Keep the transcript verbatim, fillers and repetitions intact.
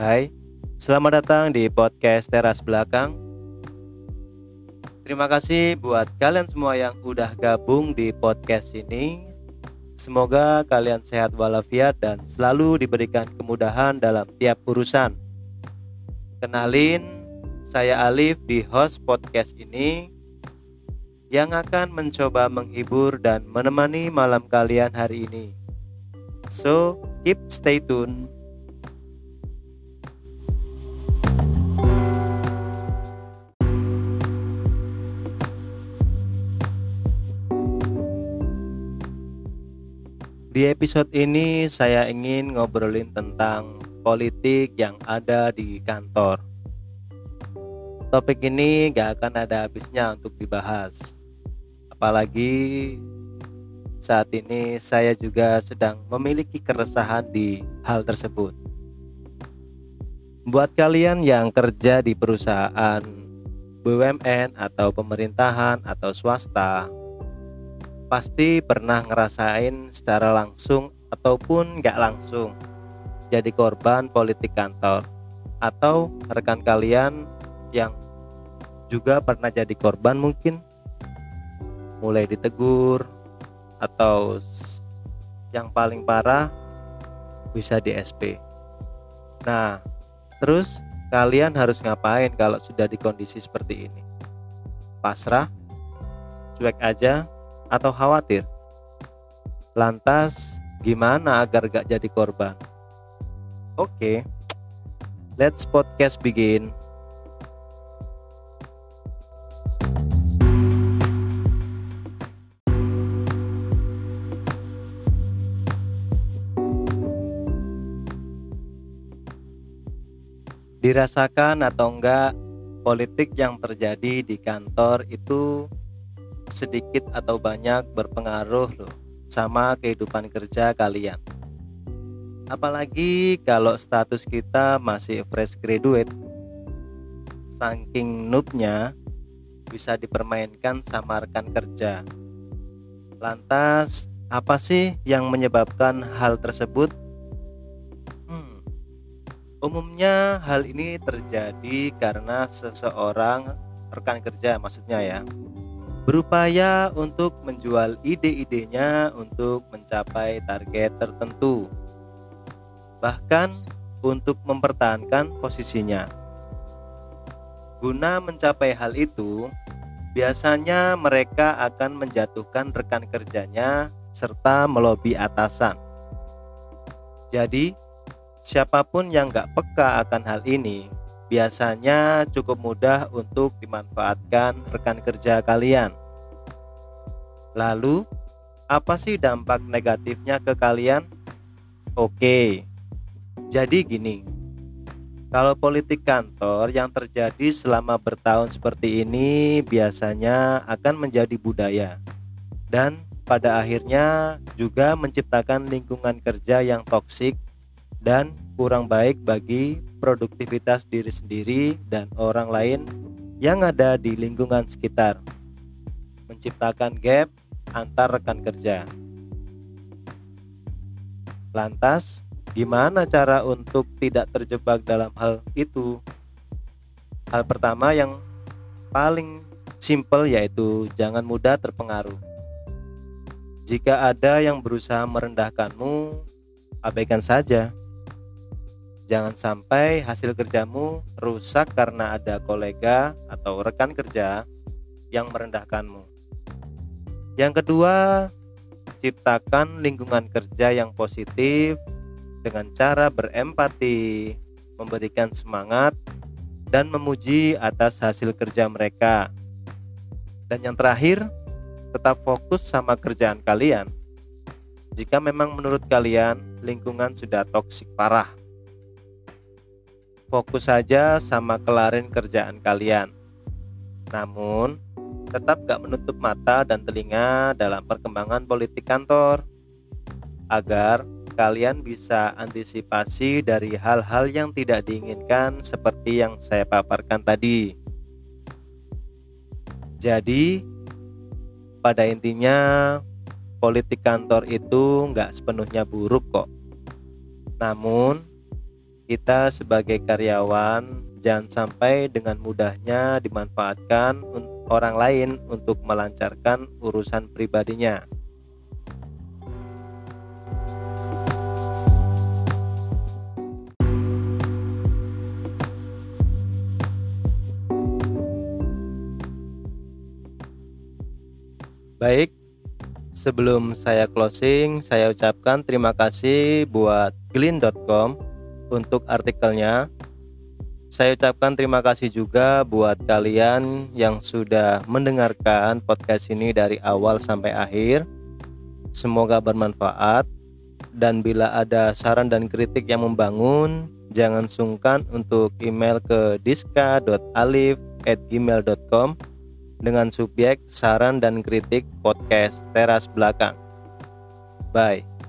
Hai, selamat datang di podcast Teras Belakang. Terima kasih buat kalian semua yang udah gabung di podcast ini. Semoga kalian sehat walafiat dan selalu diberikan kemudahan dalam tiap urusan. Kenalin, saya Alif di host podcast ini yang akan mencoba menghibur dan menemani malam kalian hari ini. So, keep stay tune. Di episode ini saya ingin ngobrolin tentang politik yang ada di kantor. Topik ini gak akan ada habisnya untuk dibahas. Apalagi saat ini saya juga sedang memiliki keresahan di hal tersebut. Buat kalian yang kerja di perusahaan B U M N atau pemerintahan atau swasta, pasti pernah ngerasain secara langsung ataupun gak langsung jadi korban politik kantor, atau rekan kalian yang juga pernah jadi korban mungkin mulai ditegur, atau yang paling parah bisa di S P. Nah, terus kalian harus ngapain kalau sudah di kondisi seperti ini? Pasrah? Cuek aja? Atau khawatir? Lantas gimana agar gak jadi korban? Oke, okay, let's podcast begin. Dirasakan atau enggak, politik yang terjadi di kantor itu sedikit atau banyak berpengaruh loh sama kehidupan kerja kalian. Apalagi kalau status kita masih fresh graduate, saking noobnya bisa dipermainkan sama rekan kerja. Lantas apa sih yang menyebabkan hal tersebut? Hmm, umumnya hal ini terjadi karena seseorang rekan kerja maksudnya ya berupaya untuk menjual ide-idenya untuk mencapai target tertentu, bahkan untuk mempertahankan posisinya. Guna mencapai hal itu, biasanya mereka akan menjatuhkan rekan kerjanya serta melobi atasan. Jadi, siapapun yang gak peka akan hal ini biasanya cukup mudah untuk dimanfaatkan rekan kerja kalian. Lalu, apa sih dampak negatifnya ke kalian? Oke, jadi gini. Kalau politik kantor yang terjadi selama bertahun seperti ini biasanya akan menjadi budaya, dan pada akhirnya juga menciptakan lingkungan kerja yang toksik dan kurang baik bagi produktivitas diri sendiri dan orang lain yang ada di lingkungan sekitar, menciptakan gap antar rekan kerja. Lantas, gimana cara untuk tidak terjebak dalam hal itu? Hal pertama yang paling simpel yaitu jangan mudah terpengaruh. Jika ada yang berusaha merendahkanmu, abaikan saja. Jangan sampai hasil kerjamu rusak karena ada kolega atau rekan kerja yang merendahkanmu. Yang kedua, ciptakan lingkungan kerja yang positif dengan cara berempati, memberikan semangat, dan memuji atas hasil kerja mereka. Dan yang terakhir, tetap fokus sama kerjaan kalian. Jika memang menurut kalian lingkungan sudah toksik parah, fokus saja sama kelarin kerjaan kalian. Namun, tetap gak menutup mata dan telinga dalam perkembangan politik kantor, agar kalian bisa antisipasi dari hal-hal yang tidak diinginkan seperti yang saya paparkan tadi. Jadi, pada intinya, politik kantor itu gak sepenuhnya buruk kok. Namun, Kita sebagai karyawan jangan sampai dengan mudahnya dimanfaatkan orang lain untuk melancarkan urusan pribadinya. Baik, sebelum saya closing, saya ucapkan terima kasih buat Glyn dot com untuk artikelnya. Saya ucapkan terima kasih juga buat kalian yang sudah mendengarkan podcast ini dari awal sampai akhir. Semoga bermanfaat, dan bila ada saran dan kritik yang membangun, jangan sungkan untuk email ke diska dot alif at gmail dot com dengan subjek saran dan kritik podcast teras belakang. Bye.